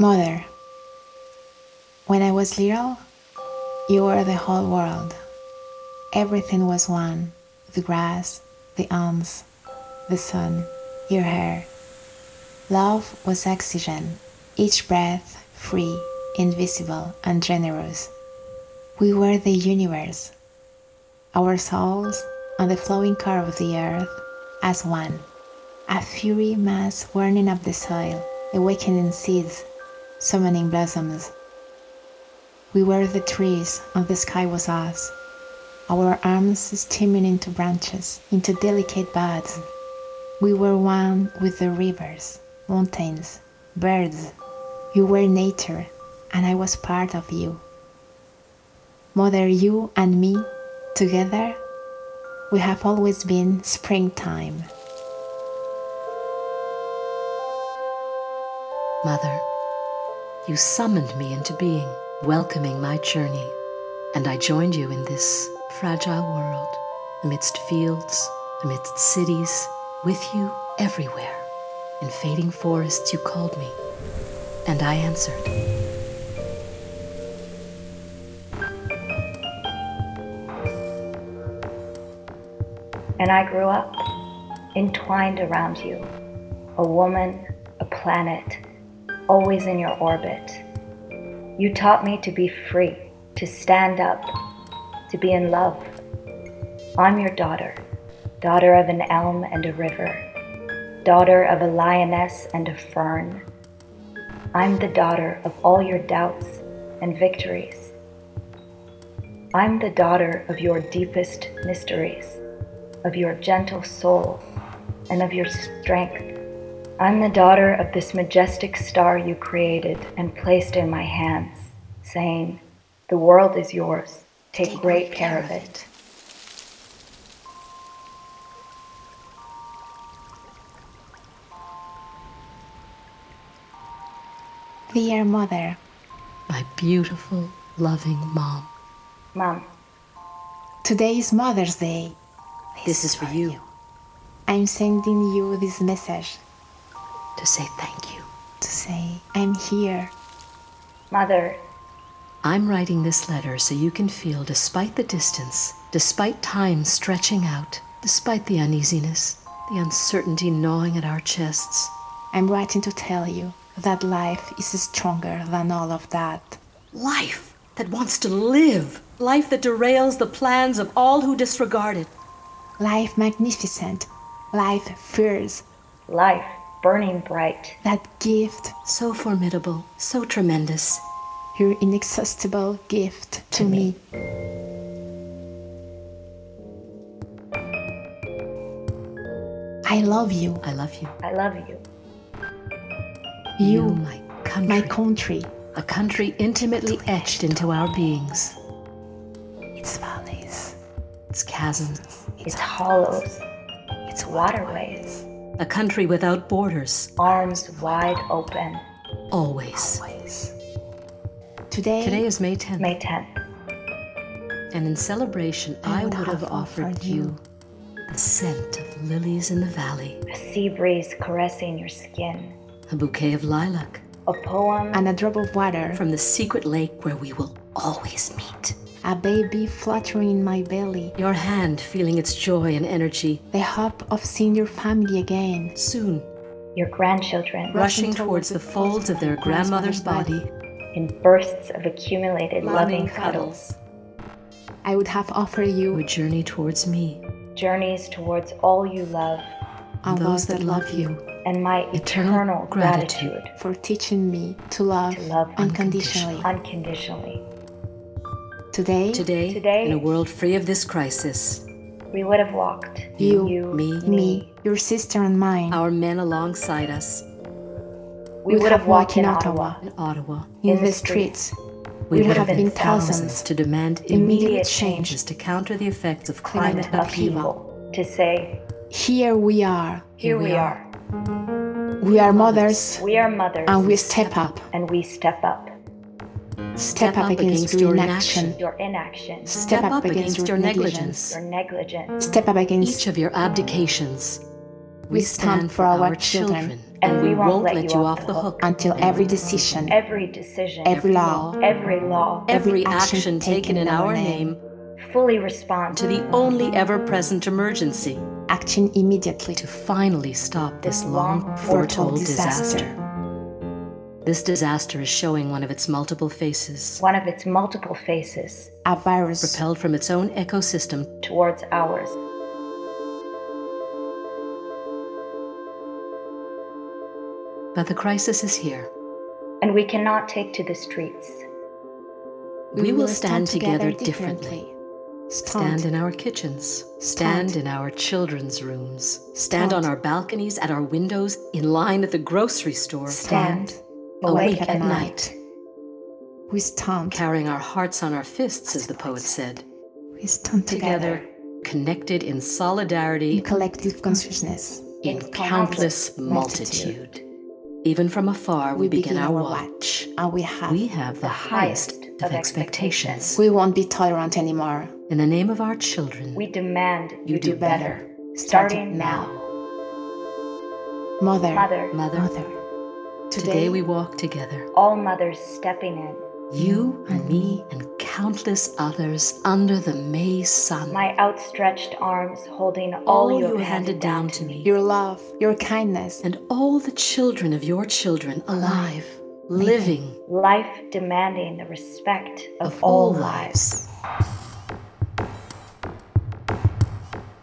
Mother, when I was little, you were the whole world. Everything was one, the grass, the elms, the sun, your hair. Love was oxygen, each breath free, invisible and generous. We were the universe, our souls on the flowing curve of the earth as one, a fiery mass warming up the soil, awakening seeds, summoning blossoms. We were the trees, and the sky was us, our arms steaming into branches, into delicate buds. We were one with the rivers, mountains, birds. You were nature, and I was part of you. Mother, you and me, together, we have always been springtime. Mother, you summoned me into being, welcoming my journey, and I joined you in this fragile world, amidst fields, amidst cities, with you everywhere. In fading forests you called me, and I answered. And I grew up, entwined around you, a woman, a planet, always in your orbit. You taught me to be free, to stand up, to be in love. I'm your daughter, daughter of an elm and a river, daughter of a lioness and a fern. I'm the daughter of all your doubts and victories. I'm the daughter of your deepest mysteries, of your gentle soul, and of your strength. I'm the daughter of this majestic star you created and placed in my hands, saying, "The world is yours. Take great care of it." Dear Mother, my beautiful, loving Mom. Mom, today is Mother's Day. This is for you. I'm sending you this message. To say thank you. To say, I'm here. Mother. I'm writing this letter so you can feel, despite the distance, despite time stretching out, despite the uneasiness, the uncertainty gnawing at our chests. I'm writing to tell you that life is stronger than all of that. Life that wants to live. Life that derails the plans of all who disregard it. Life magnificent, life fierce. Life burning bright. That gift, so formidable, so tremendous. Your inexhaustible gift to me. I love you. I love you. I love you. You, my country. My country. A country intimately etched into our beings. Its valleys. Its chasms. Its hollows. Its waterways. A country without borders. Arms wide open. Always. Always. Today is May 10th. May 10th. And in celebration, I would have offered you the scent of lilies in the valley. A sea breeze caressing your skin. A bouquet of lilac. A poem. And a drop of water. From the secret lake where we will always meet. A baby fluttering in my belly. Your hand feeling its joy and energy. The hope of seeing your family again. Soon. Your grandchildren. Rushing towards the folds of their grandmother's body. In bursts of accumulated loving cuddles. I would have offered you a journey towards me. Journeys towards all you love. And those that love you. And my eternal gratitude. For teaching me to love unconditionally. Today, in a world free of this crisis, we would have walked. You, me, your sister and mine. Our men alongside us. We would have walked in Ottawa. In the streets. We would have been thousands to demand immediate changes to counter the effects of climate upheaval. To say, here we are. Here we are. We are mothers. We are mothers. And we step up. And we step up. Step up against your inaction. Step up against your negligence. Step up against each of your abdications. We stand for our children. And we won't let you off the hook until every decision, every law, every action taken in our name fully respond to the only ever-present emergency. Action immediately to finally stop this long foretold disaster. This disaster is showing one of its multiple faces. A virus propelled from its own ecosystem towards ours. But the crisis is here. And we cannot take to the streets. We will stand together differently. Stand in our kitchens. Stand in our children's rooms. Stand on our balconies, at our windows, in line at the grocery store. Stand awake at night. We stand carrying our hearts on our fists, as the poet said. We stand together, connected in solidarity, in collective consciousness, in countless multitude. Even from afar, we begin our watch, and we have the highest of expectations. We won't be tolerant anymore. In the name of our children, we demand you do better, starting now. Mother. Today we walk together. All mothers stepping in. You and me and countless others under the May sun. My outstretched arms holding all you handed down to me. Your love, your kindness. And all the children of your children alive, living. Life demanding the respect of all lives.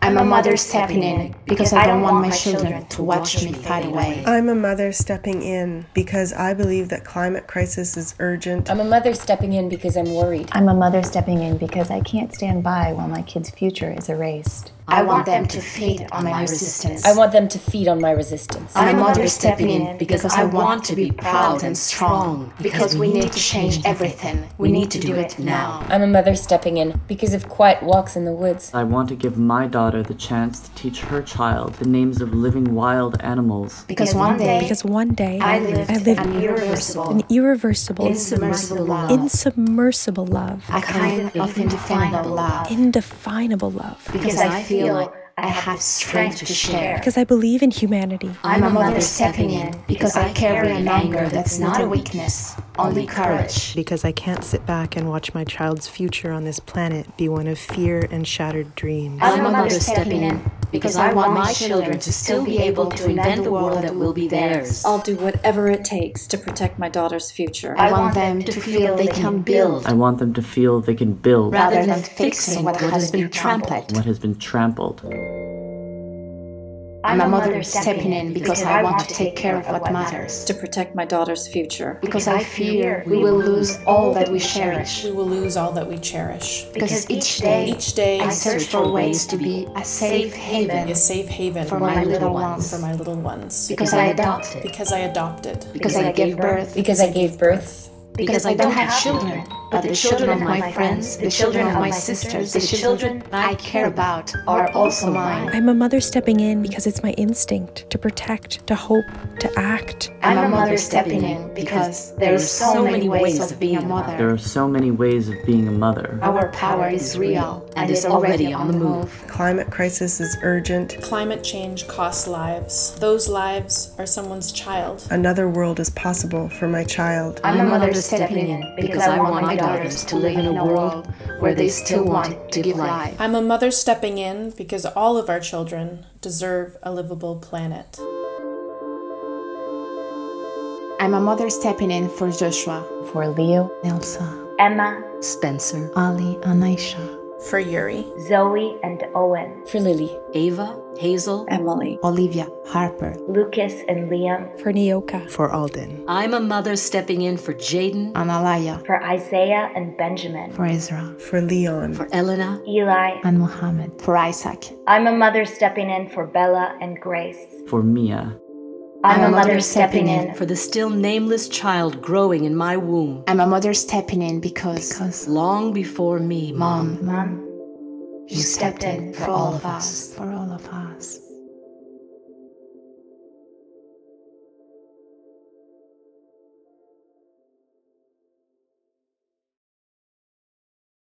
I'm a mother stepping in because I don't want my children to watch me fade away. I'm a mother stepping in because I believe that climate crisis is urgent. I'm a mother stepping in because I'm worried. I'm a mother stepping in because I can't stand by while my kid's future is erased. I want them to feed on my resistance. I'm a mother stepping in because I want to be proud and strong. Because we need to change everything. We need to do it now. I'm a mother stepping in because of quiet walks in the woods. I want to give my daughter the chance to teach her child the names of living wild animals. Because one day I lived an irreversible, insubmersible love. A kind of indefinable love. Because I feel I have strength to share. Because I believe in humanity. I'm a mother stepping in because I carry an anger that's not a weakness, only courage. Because I can't sit back and watch my child's future on this planet be one of fear and shattered dreams. I'm a mother stepping in because I want my children to still be able to invent the world that will be theirs. I'll do whatever it takes to protect my daughter's future. I want them to feel they can build. Rather than fixing what has been trampled. I'm a mother stepping in because I want to take care of what matters. To protect my daughter's future. Because I fear we will lose all that we cherish. Because each day I search for ways to be a safe haven for my little ones. Because I adopted. Because I gave birth. Because I don't have children, but the children of my friends, the children of my sisters, the children I care about are also mine. I'm a mother stepping in because it's my instinct to protect, to hope, to act. I'm a mother stepping in because there are so many ways of being a mother. Our power is real and is already on the move. Climate crisis is urgent. Climate change costs lives. Those lives are someone's child. Another world is possible for my child. I'm a mother stepping in because I want my daughters to live in a world where they still want to give life. I'm a mother stepping in because all of our children deserve a livable planet. I'm a mother stepping in for Joshua, for Leo, Elsa, Emma, Spencer, Ali, and Aisha. For Yuri, Zoe, and Owen. For Lily, Ava, Hazel, Emily, Olivia, Harper, Lucas, and Liam. For Nioka. For Alden. I'm a mother stepping in for Jaden and Alaya. For Isaiah and Benjamin. For Ezra. For Leon. For Elena, Eli, and Muhammad. For Isaac. I'm a mother stepping in for Bella and Grace. For Mia. I'm a mother stepping in for the still nameless child growing in my womb. I'm a mother stepping in because long before me, Mom, you stepped in for all of us.